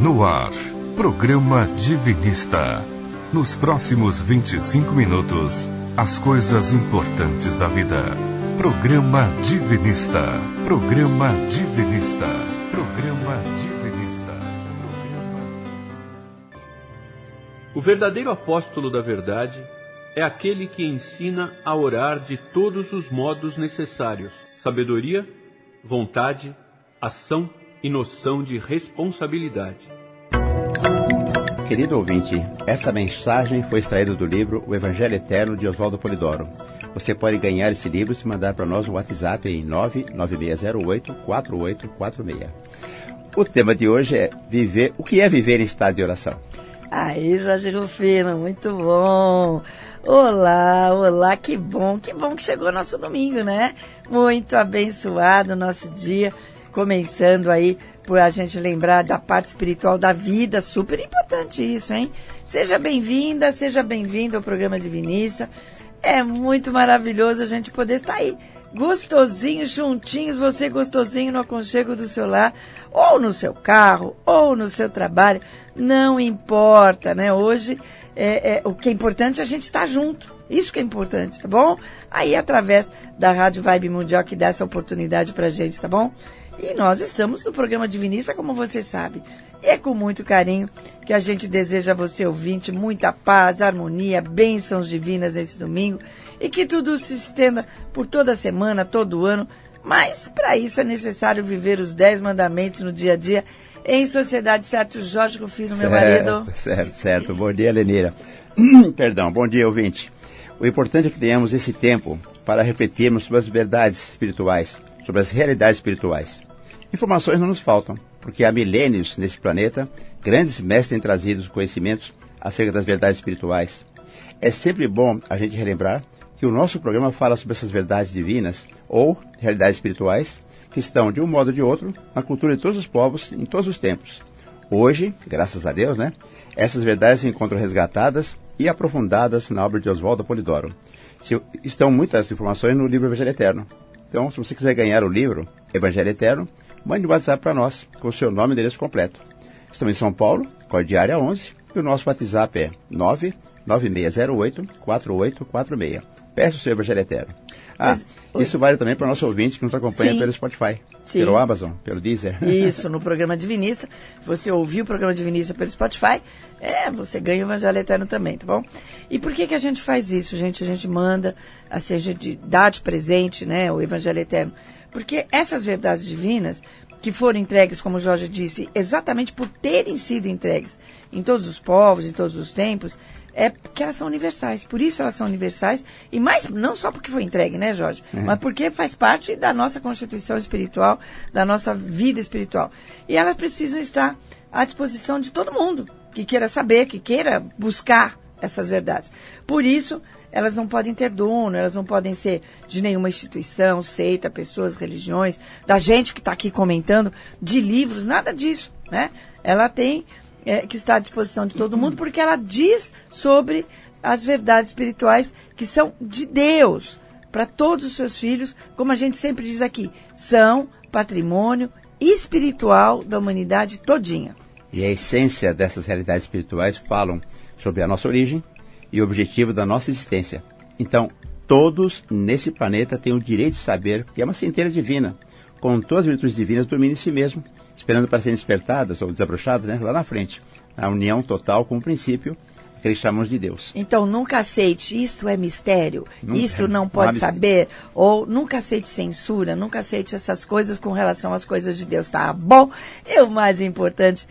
No ar, Programa Divinista. Nos próximos 25 minutos, as coisas importantes da vida. Programa Divinista. Programa Divinista. Programa Divinista. O verdadeiro apóstolo da verdade é aquele que ensina a orar de todos os modos necessários: sabedoria, vontade, ação e noção de responsabilidade. Querido ouvinte, essa mensagem foi extraída do livro O Evangelho Eterno, de Oswaldo Polidoro. Você pode ganhar esse livro se mandar para nós o WhatsApp em 99608-4846. O tema de hoje é o que é viver em estado de oração? Aí, Jorge Rufino, muito bom! Olá, olá, que bom que chegou nosso domingo, né? Muito abençoado o nosso dia, começando aí por a gente lembrar da parte espiritual da vida, super importante isso, hein? Seja bem-vinda ao Programa Divinista, é muito maravilhoso a gente poder estar aí, gostosinho, juntinhos, você gostosinho no aconchego do seu lar, ou no seu carro, ou no seu trabalho, não importa, né? Hoje, o que é importante é a gente estar junto, isso que é importante, tá bom? Aí, através da Rádio Vibe Mundial, que dá essa oportunidade pra gente, tá bom? E nós estamos no Programa Divinista, como você sabe. E é com muito carinho que a gente deseja a você, ouvinte, muita paz, harmonia, bênçãos divinas nesse domingo. E que tudo se estenda por toda semana, todo ano. Mas, para isso, é necessário viver os 10 mandamentos no dia a dia, em sociedade, certo? Jorge Rufino, meu marido. Certo. Bom dia, Lenira. Perdão, bom dia, ouvinte. O importante é que tenhamos esse tempo para refletirmos sobre as verdades espirituais, sobre as realidades espirituais. Informações não nos faltam, porque há milênios nesse planeta, grandes mestres têm trazido conhecimentos acerca das verdades espirituais. É sempre bom a gente relembrar que o nosso programa fala sobre essas verdades divinas ou realidades espirituais que estão, de um modo ou de outro, na cultura de todos os povos, em todos os tempos. Hoje, graças a Deus, né, essas verdades se encontram resgatadas e aprofundadas na obra de Oswaldo Polidoro. Estão muitas informações no livro Evangelho Eterno. Então, se você quiser ganhar o livro Evangelho Eterno, mande um WhatsApp para nós, com o seu nome e endereço completo. Estamos em São Paulo, código de área 11, e o nosso WhatsApp é 99608-4846. Peça o seu Evangelho Eterno. Isso vale também para o nosso ouvinte que nos acompanha pelo Spotify, pelo Amazon, pelo Deezer. Isso, no Programa Divinista. Você ouviu o Programa Divinista pelo Spotify, você ganha o Evangelho Eterno também, tá bom? E por que que a gente faz isso, gente? A gente manda, assim, a gente dá de presente, né, o Evangelho Eterno. Porque essas verdades divinas, que foram entregues, como o Jorge disse, exatamente por terem sido entregues em todos os povos, em todos os tempos, é porque elas são universais, por isso elas são universais, e mais não só porque foi entregue, né, Jorge? Uhum. Mas porque faz parte da nossa constituição espiritual, da nossa vida espiritual. E elas precisam estar à disposição de todo mundo que queira saber, que queira buscar essas verdades. Por isso, elas não podem ter dono, elas não podem ser de nenhuma instituição, seita, pessoas, religiões, da gente que está aqui comentando, de livros, nada disso, né? Ela tem que estar à disposição de todo mundo, porque ela diz sobre as verdades espirituais que são de Deus, para todos os seus filhos, como a gente sempre diz aqui, são patrimônio espiritual da humanidade todinha. E a essência dessas realidades espirituais falam sobre a nossa origem e o objetivo da nossa existência. Então, todos nesse planeta têm o direito de saber que é uma centelha divina, com todas as virtudes divinas dormindo em si mesmo, esperando para serem despertadas ou desabrochadas, né, lá na frente, na união total com o princípio que eles chamam de Deus. Então, nunca aceite, isto é mistério, nunca, isto não pode saber, ou nunca aceite censura, nunca aceite essas coisas com relação às coisas de Deus, tá bom? E o mais importante,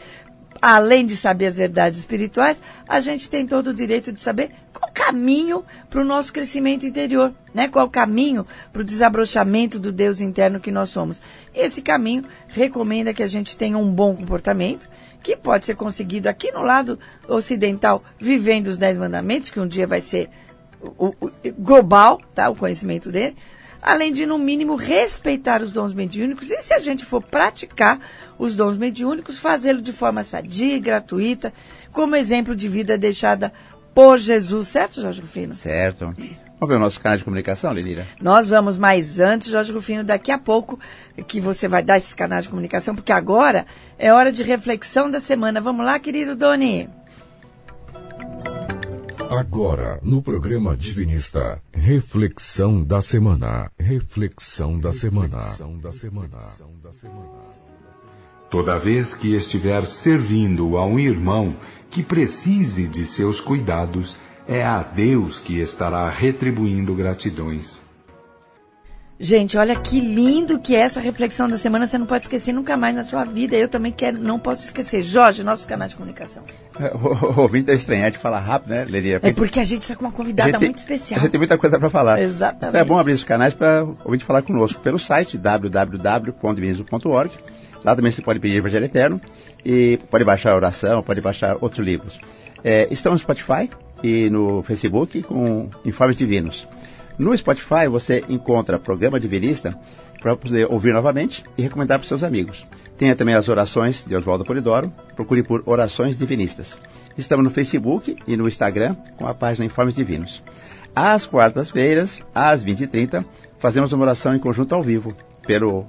além de saber as verdades espirituais, a gente tem todo o direito de saber qual o caminho para o nosso crescimento interior, né? Qual o caminho para o desabrochamento do Deus interno que nós somos. Esse caminho recomenda que a gente tenha um bom comportamento, que pode ser conseguido aqui no lado ocidental, vivendo os 10 mandamentos, que um dia vai ser global, tá? O conhecimento dele. Além de, no mínimo, respeitar os dons mediúnicos, e se a gente for praticar os dons mediúnicos, fazê-lo de forma sadia e gratuita, como exemplo de vida deixada por Jesus, certo, Jorge Rufino? Certo. Vamos ver o nosso canal de comunicação, Lenira? Nós vamos, mas antes, Jorge Rufino, daqui a pouco, que você vai dar esse canal de comunicação, porque agora é hora de reflexão da semana. Vamos lá, querido Doni? Agora, no programa Divinista, reflexão da semana. Reflexão da semana. Toda vez que estiver servindo a um irmão que precise de seus cuidados, é a Deus que estará retribuindo gratidões. Gente, olha que lindo que é essa reflexão da semana. Você não pode esquecer nunca mais na sua vida. Eu também quero, não posso esquecer. Jorge, nosso canal de comunicação. O ouvinte deve estranhar de falar rápido, né, Lenira? É porque a gente está com uma convidada muito especial. A gente tem muita coisa para falar. Exatamente. Então é bom abrir os canais para o ouvinte falar conosco pelo site www.divinismo.org. Lá também você pode pedir Evangelho Eterno e pode baixar a oração, pode baixar outros livros. Estamos no Spotify e no Facebook com Informes Divinos. No Spotify você encontra Programa Divinista para poder ouvir novamente e recomendar para seus amigos. Tenha também as orações de Oswaldo Polidoro, procure por Orações Divinistas. Estamos no Facebook e no Instagram com a página Informes Divinos. Às quartas-feiras, às 20h30, fazemos uma oração em conjunto ao vivo pelo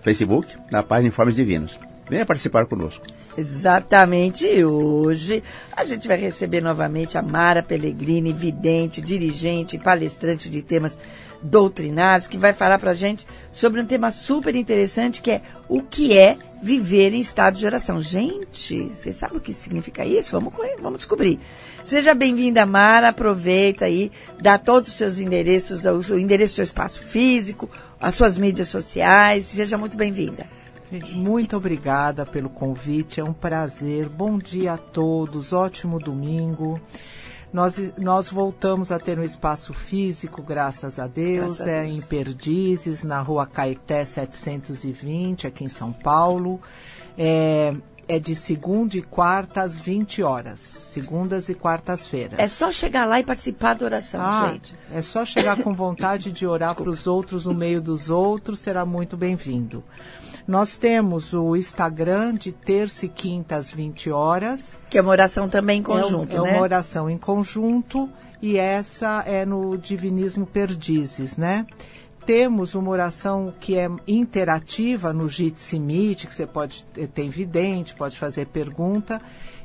Facebook, na página Informes Divinos. Venha participar conosco. Exatamente, e hoje a gente vai receber novamente a Mara Pellegrini, vidente, dirigente e palestrante de temas doutrinários, que vai falar pra gente sobre um tema super interessante, que é o que é viver em estado de oração. Gente, vocês sabem o que significa isso? Vamos descobrir. Seja bem-vinda, Mara, aproveita aí, dá todos os seus endereços, o endereço do seu espaço físico, as suas mídias sociais, seja muito bem-vinda. Muito obrigada pelo convite, é um prazer. Bom dia a todos, ótimo domingo. Nós voltamos a ter um espaço físico, graças a Deus, em Perdizes, na rua Caeté 720, aqui em São Paulo. É de segunda e quarta às 20 horas, segundas e quartas-feiras. É só chegar lá e participar da oração, gente. É só chegar com vontade de orar para os outros, no meio dos outros, será muito bem-vindo. Nós temos o Instagram de terça e quinta às 20 horas. Que é uma oração também em conjunto, né? É uma oração em conjunto e essa é no Divinismo Perdizes, né? Temos uma oração que é interativa no Jitsi Meet, que você pode ter vidente, pode fazer pergunta.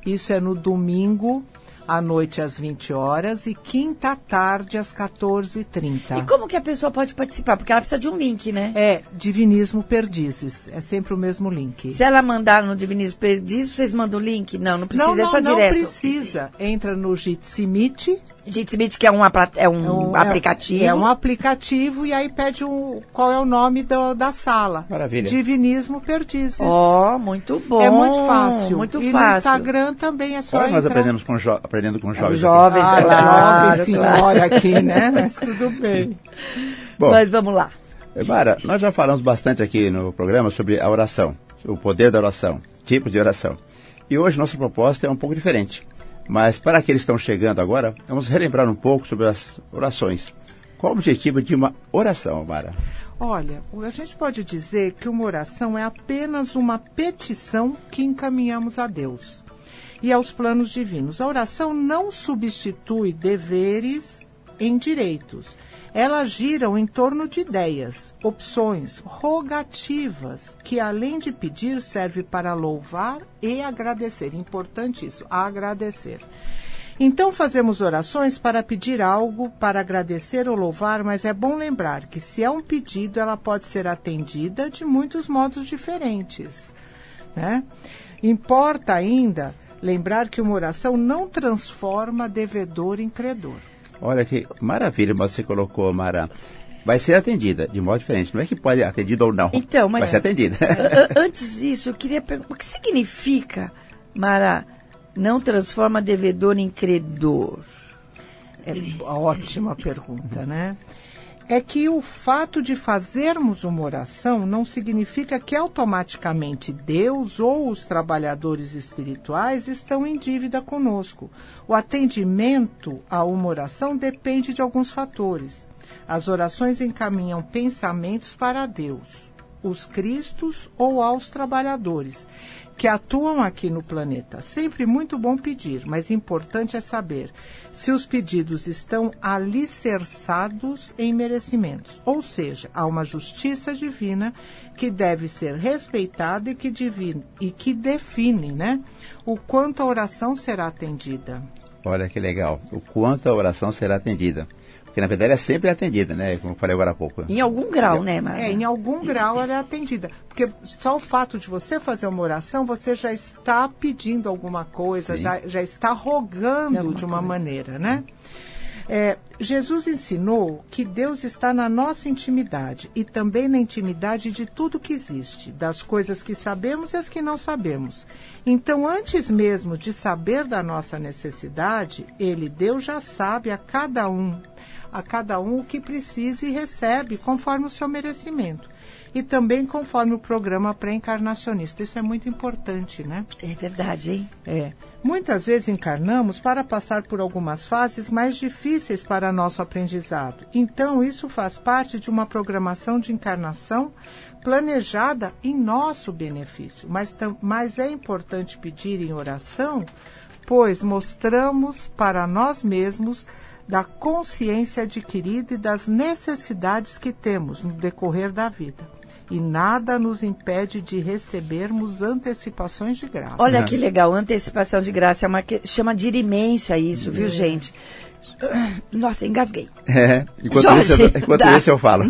Isso é no domingo à noite às 20 horas e quinta à tarde às 14h30. E como que a pessoa pode participar? Porque ela precisa de um link, né? Divinismo Perdizes. É sempre o mesmo link. Se ela mandar no Divinismo Perdizes, vocês mandam o link? Não precisa, é só direto. Não precisa. Entra no Jitsi Meet. Jitsi Meet, que é um aplicativo. É um aplicativo e aí pede qual é o nome da sala. Maravilha. Divinismo Perdizes. Muito bom. É muito fácil. Muito fácil. No Instagram também é só entrar. Nós aprendemos aprendendo com jovens. Jovens, senhora aqui, né? Mas tudo bem. Bom, mas vamos lá. Mara, nós já falamos bastante aqui no programa sobre a oração, o poder da oração, tipos de oração. E hoje nossa proposta é um pouco diferente. Mas para aqueles que estão chegando agora, vamos relembrar um pouco sobre as orações. Qual o objetivo de uma oração, Mara? Olha, a gente pode dizer que uma oração é apenas uma petição que encaminhamos a Deus e aos planos divinos. A oração não substitui deveres em direitos. Elas giram em torno de ideias, opções, rogativas, que além de pedir, serve para louvar e agradecer. Importante isso, agradecer. Então fazemos orações para pedir algo, para agradecer ou louvar, mas é bom lembrar que se é um pedido, ela pode ser atendida de muitos modos diferentes, né? Importa ainda lembrar que uma oração não transforma devedor em credor. Olha que maravilha você colocou, Mara. Vai ser atendida, de modo diferente. Não é que pode ser atendida ou não. Então, mas vai ser atendida. Antes disso, eu queria perguntar, o que significa, Mara, não transforma devedor em credor? É uma ótima pergunta, né? É que o fato de fazermos uma oração não significa que automaticamente Deus ou os trabalhadores espirituais estão em dívida conosco. O atendimento a uma oração depende de alguns fatores. As orações encaminham pensamentos para Deus. os cristos ou aos trabalhadores que atuam aqui no planeta. Sempre muito bom pedir, mas importante é saber se os pedidos estão alicerçados em merecimentos. Ou seja, há uma justiça divina que deve ser respeitada e que define, né, o quanto a oração será atendida. Olha que legal, o quanto a oração será atendida. Porque, na verdade, ela é sempre atendida, né? Como eu falei agora há pouco. Em algum grau, né, Mara? É, em algum grau ela é atendida. Porque só o fato de você fazer uma oração, você já está pedindo alguma coisa, já está rogando de uma maneira, né? É, Jesus ensinou que Deus está na nossa intimidade e também na intimidade de tudo que existe, das coisas que sabemos e as que não sabemos. Então, antes mesmo de saber da nossa necessidade, Ele, Deus, já sabe a cada um o que precisa e recebe conforme o seu merecimento. E também conforme o programa pré-encarnacionista. Isso é muito importante, né? É verdade, hein? É. Muitas vezes encarnamos para passar por algumas fases mais difíceis para nosso aprendizado. Então, isso faz parte de uma programação de encarnação planejada em nosso benefício. Mas é importante pedir em oração, pois mostramos para nós mesmos da consciência adquirida e das necessidades que temos no decorrer da vida. E nada nos impede de recebermos antecipações de graça. Olha que legal, antecipação de graça, é uma que chama de dirimência isso, viu, gente? Nossa, engasguei. É, enquanto isso eu falo.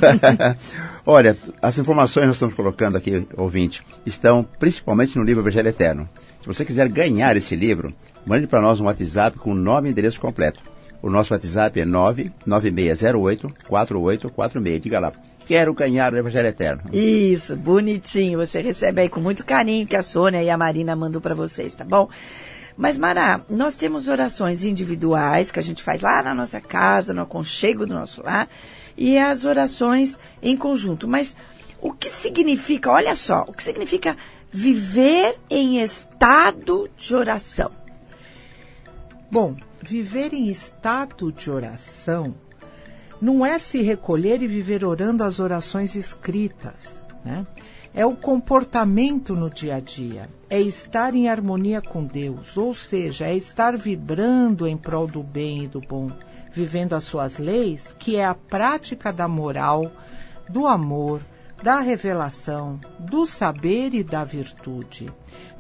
Olha, as informações que nós estamos colocando aqui, ouvinte, estão principalmente no livro Evangelho Eterno. Se você quiser ganhar esse livro, mande para nós um WhatsApp com nome e endereço completo. O nosso WhatsApp é 99608-4846. Diga lá. Quero ganhar o Evangelho Eterno. Isso, bonitinho. Você recebe aí com muito carinho que a Sônia e a Marina mandam para vocês, tá bom? Mas, Mara, nós temos orações individuais que a gente faz lá na nossa casa, no aconchego do nosso lar, e as orações em conjunto. Mas o que significa, olha só, o que significa viver em estado de oração? Bom, viver em estado de oração não é se recolher e viver orando as orações escritas, né? É o comportamento no dia a dia, é estar em harmonia com Deus, ou seja, é estar vibrando em prol do bem e do bom, vivendo as suas leis, que é a prática da moral, do amor, da revelação, do saber e da virtude,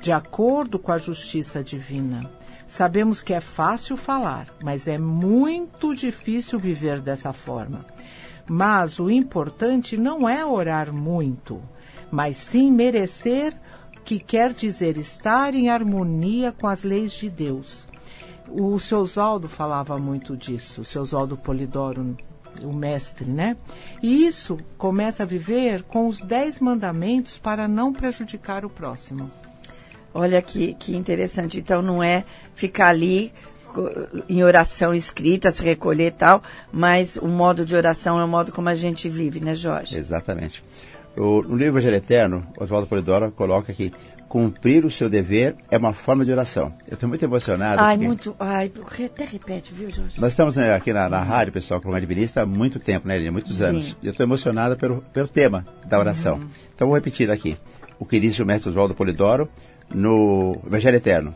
de acordo com a justiça divina. Sabemos que é fácil falar, mas é muito difícil viver dessa forma. Mas o importante não é orar muito, mas sim merecer, que quer dizer estar em harmonia com as leis de Deus. O seu Oswaldo falava muito disso, o seu Oswaldo Polidoro, o mestre, né? E isso começa a viver com os 10 mandamentos para não prejudicar o próximo. Olha que interessante. Então, não é ficar ali em oração escrita, se recolher e tal, mas o modo de oração é o modo como a gente vive, né, Jorge? Exatamente. No livro Evangelho Eterno, Oswaldo Polidoro coloca que cumprir o seu dever é uma forma de oração. Eu estou muito emocionado. Até repete, viu, Jorge? Nós estamos, né, aqui na rádio, pessoal, com o Programa Divinista, há muito tempo, né, Lina? Muitos anos. Sim. Eu estou emocionado pelo tema da oração. Uhum. Então, vou repetir aqui o que disse o mestre Oswaldo Polidoro no Evangelho Eterno.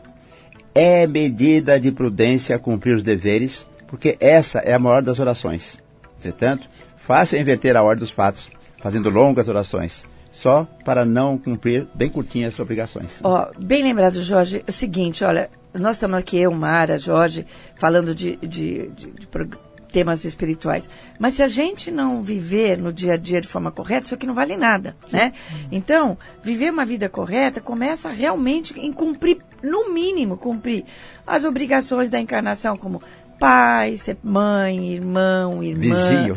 É medida de prudência cumprir os deveres, porque essa é a maior das orações. Entretanto, fácil inverter a ordem dos fatos, fazendo longas orações, só para não cumprir bem curtinhas suas obrigações. Bem lembrado, Jorge. É o seguinte, olha, nós estamos aqui, eu, Mara, Jorge, falando de temas espirituais. Mas se a gente não viver no dia a dia de forma correta, isso aqui não vale nada, né? Então, viver uma vida correta começa realmente em cumprir, no mínimo, cumprir as obrigações da encarnação, como pai, ser mãe, irmão, irmã, vizinho,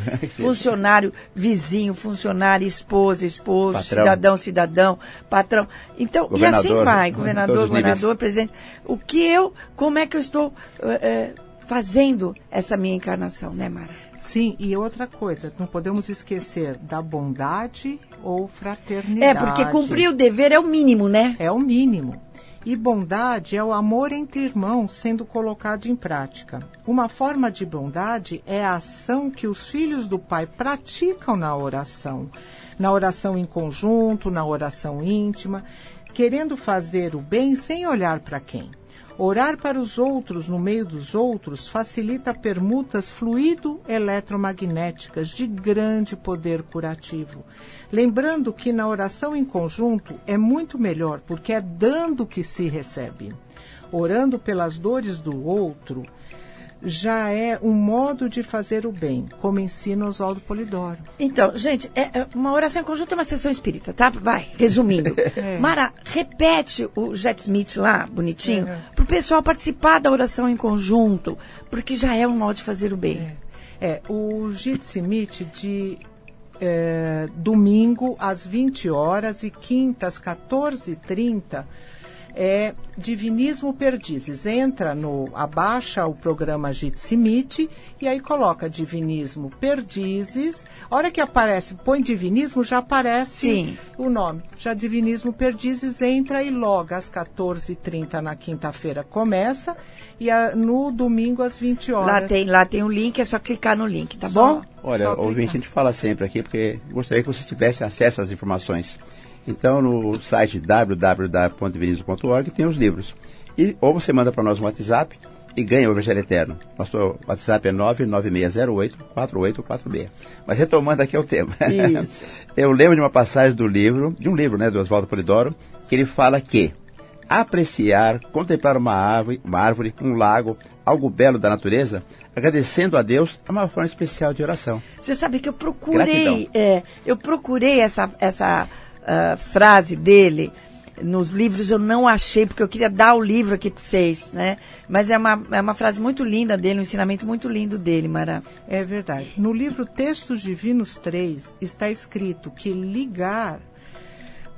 funcionário, esposa, esposo, patrão. Cidadão, patrão. Então, governador, e assim vai, governador, presidente. Como é que eu estou fazendo essa minha encarnação, né, Mara? Sim, e outra coisa, não podemos esquecer da bondade ou fraternidade. É, porque cumprir o dever é o mínimo, né? É o mínimo. E bondade é o amor entre irmãos sendo colocado em prática. Uma forma de bondade é a ação que os filhos do Pai praticam na oração, na oração em conjunto, na oração íntima, querendo fazer o bem sem olhar para quem. Orar para os outros no meio dos outros facilita permutas fluido-eletromagnéticas de grande poder curativo. Lembrando que na oração em conjunto é muito melhor, porque é dando que se recebe. Orando pelas dores do outro já é um modo de fazer o bem, como ensina Oswaldo Polidoro. Então, gente, uma oração em conjunto é uma sessão espírita, tá? Vai, resumindo. Mara, repete o Jitsi Meet lá, bonitinho, pro pessoal participar da oração em conjunto, porque já é um modo de fazer o bem. O Jitsi Meet de domingo às 20 horas e quinta às 14h30, é Divinismo Perdizes. Entra no... abaixa o programa Jitsi Meet e aí coloca Divinismo Perdizes. A hora que aparece, põe Divinismo, já aparece o nome. Já Divinismo Perdizes entra e logo às 14h30 na quinta-feira começa e no domingo às 20 horas. Lá tem um link, é só clicar no link, tá bom? Olha, ouvinte, a gente fala sempre aqui porque gostaria que você tivesse acesso às informações. Então, no site www.divinismo.org tem os livros. E, ou você manda para nós um WhatsApp e ganha o Evangelho Eterno. Nosso WhatsApp é 996084846. Mas retomando aqui o tema. Isso. Eu lembro de uma passagem do livro, do Oswaldo Polidoro, que ele fala que apreciar, contemplar uma árvore, um lago, algo belo da natureza, agradecendo a Deus, é uma forma especial de oração. Você sabe que eu procurei essa frase dele nos livros, eu não achei, porque eu queria dar o livro aqui para vocês, né? Mas é uma frase muito linda dele, um ensinamento muito lindo dele, Mara. É verdade. No livro Textos Divinos 3 está escrito que ligar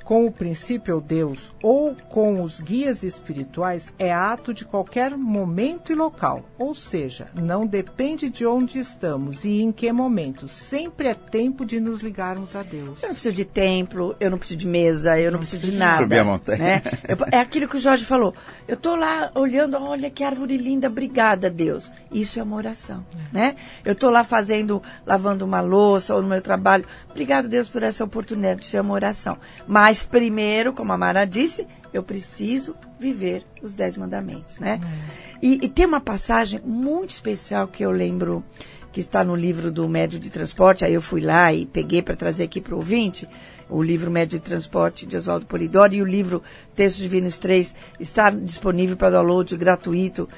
com o princípio Deus ou com os guias espirituais é ato de qualquer momento e local, ou seja, não depende de onde estamos e em que momento, sempre é tempo de nos ligarmos a Deus. Eu não preciso de templo, eu não preciso de mesa, eu não preciso de nada. Subir a montanha. Né? É aquilo que o Jorge falou, eu estou lá olhando, olha que árvore linda, obrigada Deus, isso é uma oração, né? Eu estou lá lavando uma louça ou no meu trabalho, obrigado Deus por essa oportunidade, isso é uma oração. Mas primeiro, como a Mara disse, eu preciso viver os 10 mandamentos, né? E tem uma passagem muito especial que eu lembro que está no livro do Médio de Transporte. Aí eu fui lá e peguei para trazer aqui para o ouvinte. O livro Médio de Transporte de Oswaldo Polidoro e o livro Textos Divinos 3 está disponível para download gratuito,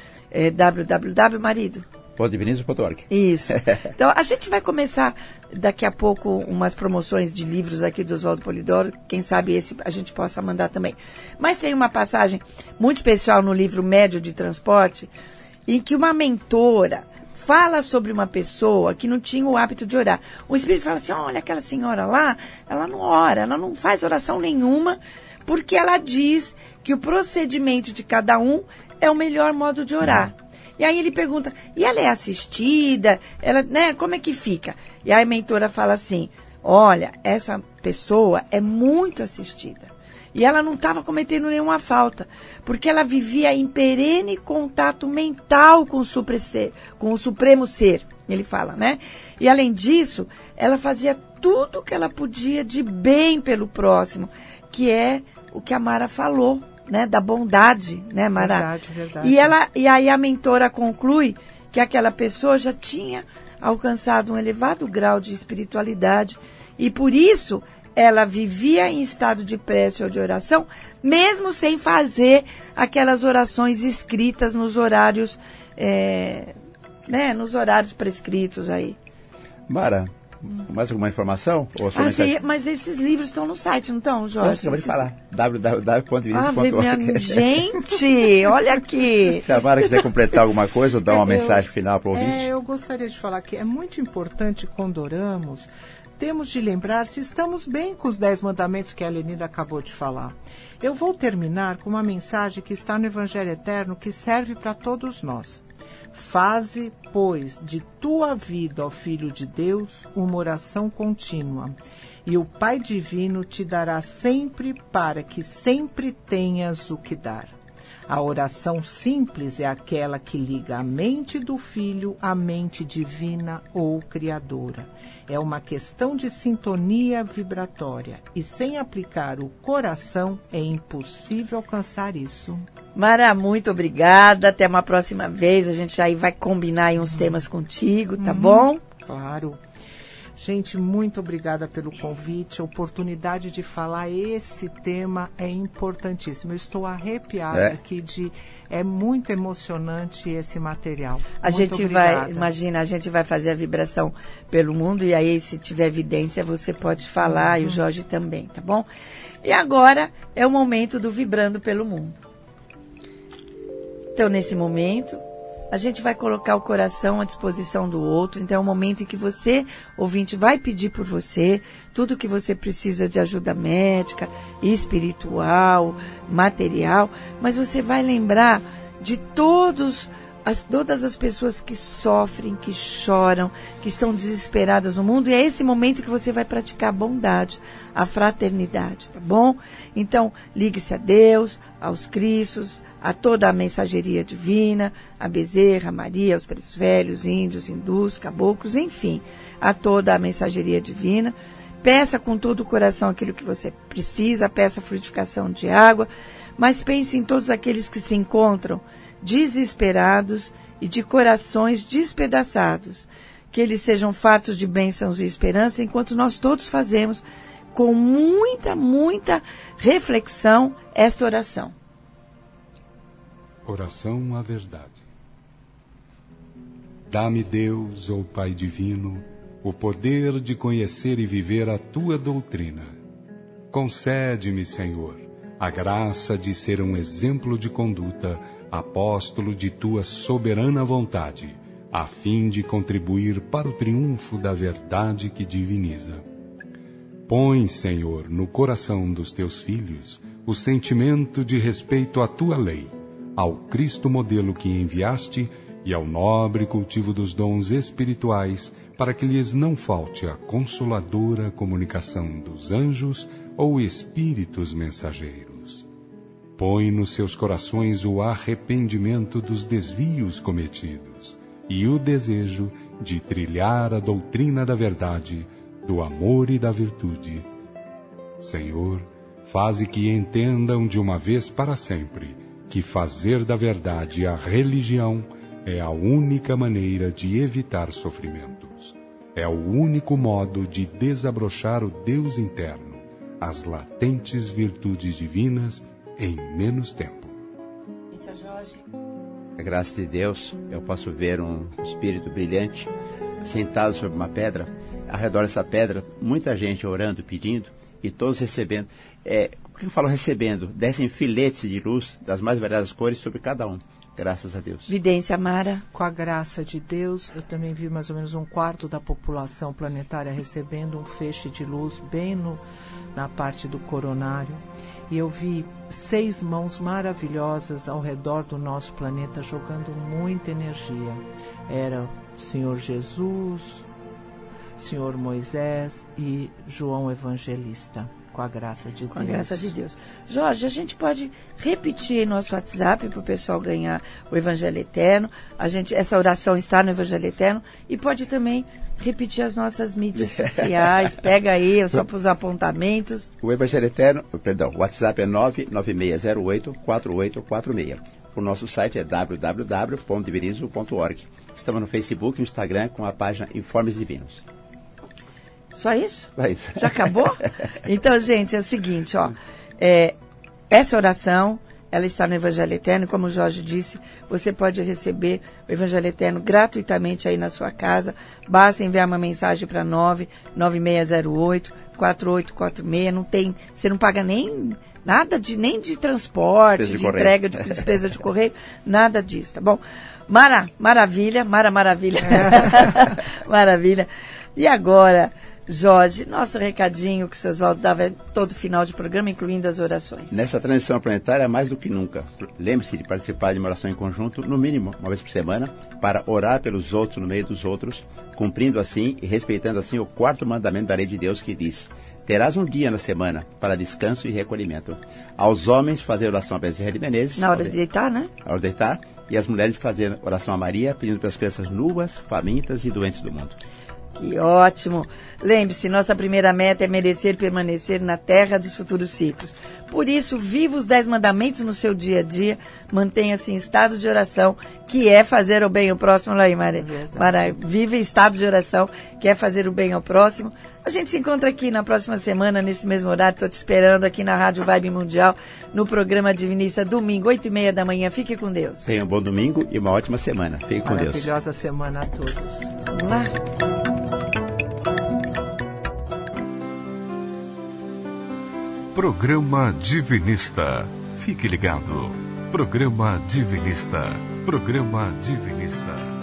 www.divinismo.org. Isso. Então, a gente vai começar daqui a pouco umas promoções de livros aqui do Oswaldo Polidoro. Quem sabe esse a gente possa mandar também. Mas tem uma passagem muito especial no livro Médio de Transporte, em que uma mentora fala sobre uma pessoa que não tinha o hábito de orar. O espírito fala assim, olha, aquela senhora lá, ela não ora, ela não faz oração nenhuma, porque ela diz que o procedimento de cada um é o melhor modo de orar. E aí ele pergunta, e ela é assistida? Ela, né, como é que fica? E aí a mentora fala assim, olha, essa pessoa é muito assistida. E ela não estava cometendo nenhuma falta, porque ela vivia em perene contato mental com o Supremo Ser, ele fala, né? E além disso, ela fazia tudo o que ela podia de bem pelo próximo, que é o que a Mara falou. Né, da bondade, né, Mara? Verdade. E aí a mentora conclui que aquela pessoa já tinha alcançado um elevado grau de espiritualidade e por isso ela vivia em estado de prece ou de oração, mesmo sem fazer aquelas orações escritas nos horários, nos horários prescritos aí. Mara, mais alguma informação? Ou mas esses livros estão no site, não estão, Jorge? Não, acabei de falar. www.divinismo.org. Gente, olha aqui. Se a Mara quiser completar alguma coisa ou dar uma mensagem final para o ouvinte. Eu gostaria de falar que é muito importante quando oramos, temos de lembrar se estamos bem com os 10 mandamentos que a Lenira acabou de falar. Eu vou terminar com uma mensagem que está no Evangelho Eterno que serve para todos nós. Faze, pois, de tua vida, ó Filho de Deus, uma oração contínua, e o Pai Divino te dará sempre para que sempre tenhas o que dar. A oração simples é aquela que liga a mente do filho à mente divina ou criadora. É uma questão de sintonia vibratória e sem aplicar o coração é impossível alcançar isso. Mara, muito obrigada. Até uma próxima vez. A gente aí vai combinar aí uns temas contigo, tá bom? Claro. Gente, muito obrigada pelo convite, a oportunidade de falar esse tema é importantíssimo. Eu estou arrepiada aqui de... É muito emocionante esse material. A muito gente obrigada. Vai, imagina, a gente vai fazer a vibração pelo mundo e aí se tiver evidência você pode falar e o Jorge também, tá bom? E agora é o momento do Vibrando pelo Mundo. Então, nesse momento... A gente vai colocar o coração à disposição do outro, então é um momento em que você, ouvinte, vai pedir por você tudo que você precisa de ajuda médica, espiritual, material, mas você vai lembrar de todas as pessoas que sofrem, que choram, que estão desesperadas no mundo, e é esse momento que você vai praticar a bondade, a fraternidade, tá bom? Então, ligue-se a Deus, aos Cristos, a toda a mensageria divina, a Bezerra, a Maria, aos pretos velhos, índios, hindus, caboclos, enfim, a toda a mensageria divina. Peça com todo o coração aquilo que você precisa, peça frutificação de água, mas pense em todos aqueles que se encontram desesperados e de corações despedaçados, que eles sejam fartos de bênçãos e esperança, enquanto nós todos fazemos com muita reflexão esta oração. Oração à verdade. Dá-me Deus, ó Pai Divino, o poder de conhecer e viver a Tua doutrina. Concede-me, Senhor, a graça de ser um exemplo de conduta, apóstolo de Tua soberana vontade, a fim de contribuir para o triunfo da verdade que diviniza. Põe, Senhor, no coração dos Teus filhos o sentimento de respeito à Tua lei, ao Cristo modelo que enviaste e ao nobre cultivo dos dons espirituais, para que lhes não falte a consoladora comunicação dos anjos ou espíritos mensageiros. Põe nos seus corações o arrependimento dos desvios cometidos e o desejo de trilhar a doutrina da verdade, do amor e da virtude. Senhor, faze que entendam de uma vez para sempre que fazer da verdade a religião é a única maneira de evitar sofrimentos. É o único modo de desabrochar o Deus interno, as latentes virtudes divinas em menos tempo. Isso é Jorge. A graça de Deus, eu posso ver um espírito brilhante sentado sobre uma pedra, ao redor dessa pedra, muita gente orando, pedindo, e todos recebendo. Por que eu falo recebendo? Descem filetes de luz das mais variadas cores sobre cada um. Graças a Deus. Vidência, Mara. Com a graça de Deus, eu também vi mais ou menos um quarto da população planetária recebendo um feixe de luz bem na parte do coronário. E eu vi 6 mãos maravilhosas ao redor do nosso planeta jogando muita energia. Era o Senhor Jesus, Senhor Moisés e João Evangelista. Com a graça de Deus. Com a graça de Deus. Jorge, a gente pode repetir nosso WhatsApp para o pessoal ganhar o Evangelho Eterno. Essa oração está no Evangelho Eterno. E pode também repetir as nossas mídias sociais. Pega aí, só para os apontamentos. O Evangelho Eterno, perdão, o WhatsApp é 996084846. O nosso site é www.divinismo.org. Estamos no Facebook e no Instagram com a página Informes Divinos. Só isso? Só isso. Já acabou? Então, gente, é o seguinte, ó. Essa oração, ela está no Evangelho Eterno. Como o Jorge disse, você pode receber o Evangelho Eterno gratuitamente aí na sua casa. Basta enviar uma mensagem para 996084846. Não tem, você não paga nem nada de transporte, de entrega, de despesa de correio, nada disso, tá bom? Maravilha. Maravilha. E agora, Jorge, nosso recadinho que o seu Oswaldo dava todo final de programa, incluindo as orações. Nessa transição planetária, mais do que nunca, lembre-se de participar de uma oração em conjunto, no mínimo uma vez por semana, para orar pelos outros no meio dos outros, cumprindo assim e respeitando assim o quarto mandamento da lei de Deus que diz: Terás um dia na semana para descanso e recolhimento. Aos homens fazer oração a Bezerra de Menezes. Na hora de deitar, né? Na hora de deitar. E as mulheres fazer oração a Maria, pedindo pelas crianças nuas, famintas e doentes do mundo. Que ótimo! Lembre-se, nossa primeira meta é merecer permanecer na terra dos futuros ciclos. Por isso, viva os 10 mandamentos no seu dia a dia, mantenha-se em estado de oração, que é fazer o bem ao próximo. Olha aí, Maria. Viva em estado de oração, que é fazer o bem ao próximo. A gente se encontra aqui na próxima semana, nesse mesmo horário. Estou te esperando aqui na Rádio Vibe Mundial, no programa Divinista, domingo, 8h30 da manhã. Fique com Deus. Tenha um bom domingo e uma ótima semana. Fique com Deus. Maravilhosa semana a todos. Vamos lá. Programa Divinista. Fique ligado. Programa Divinista. Programa Divinista.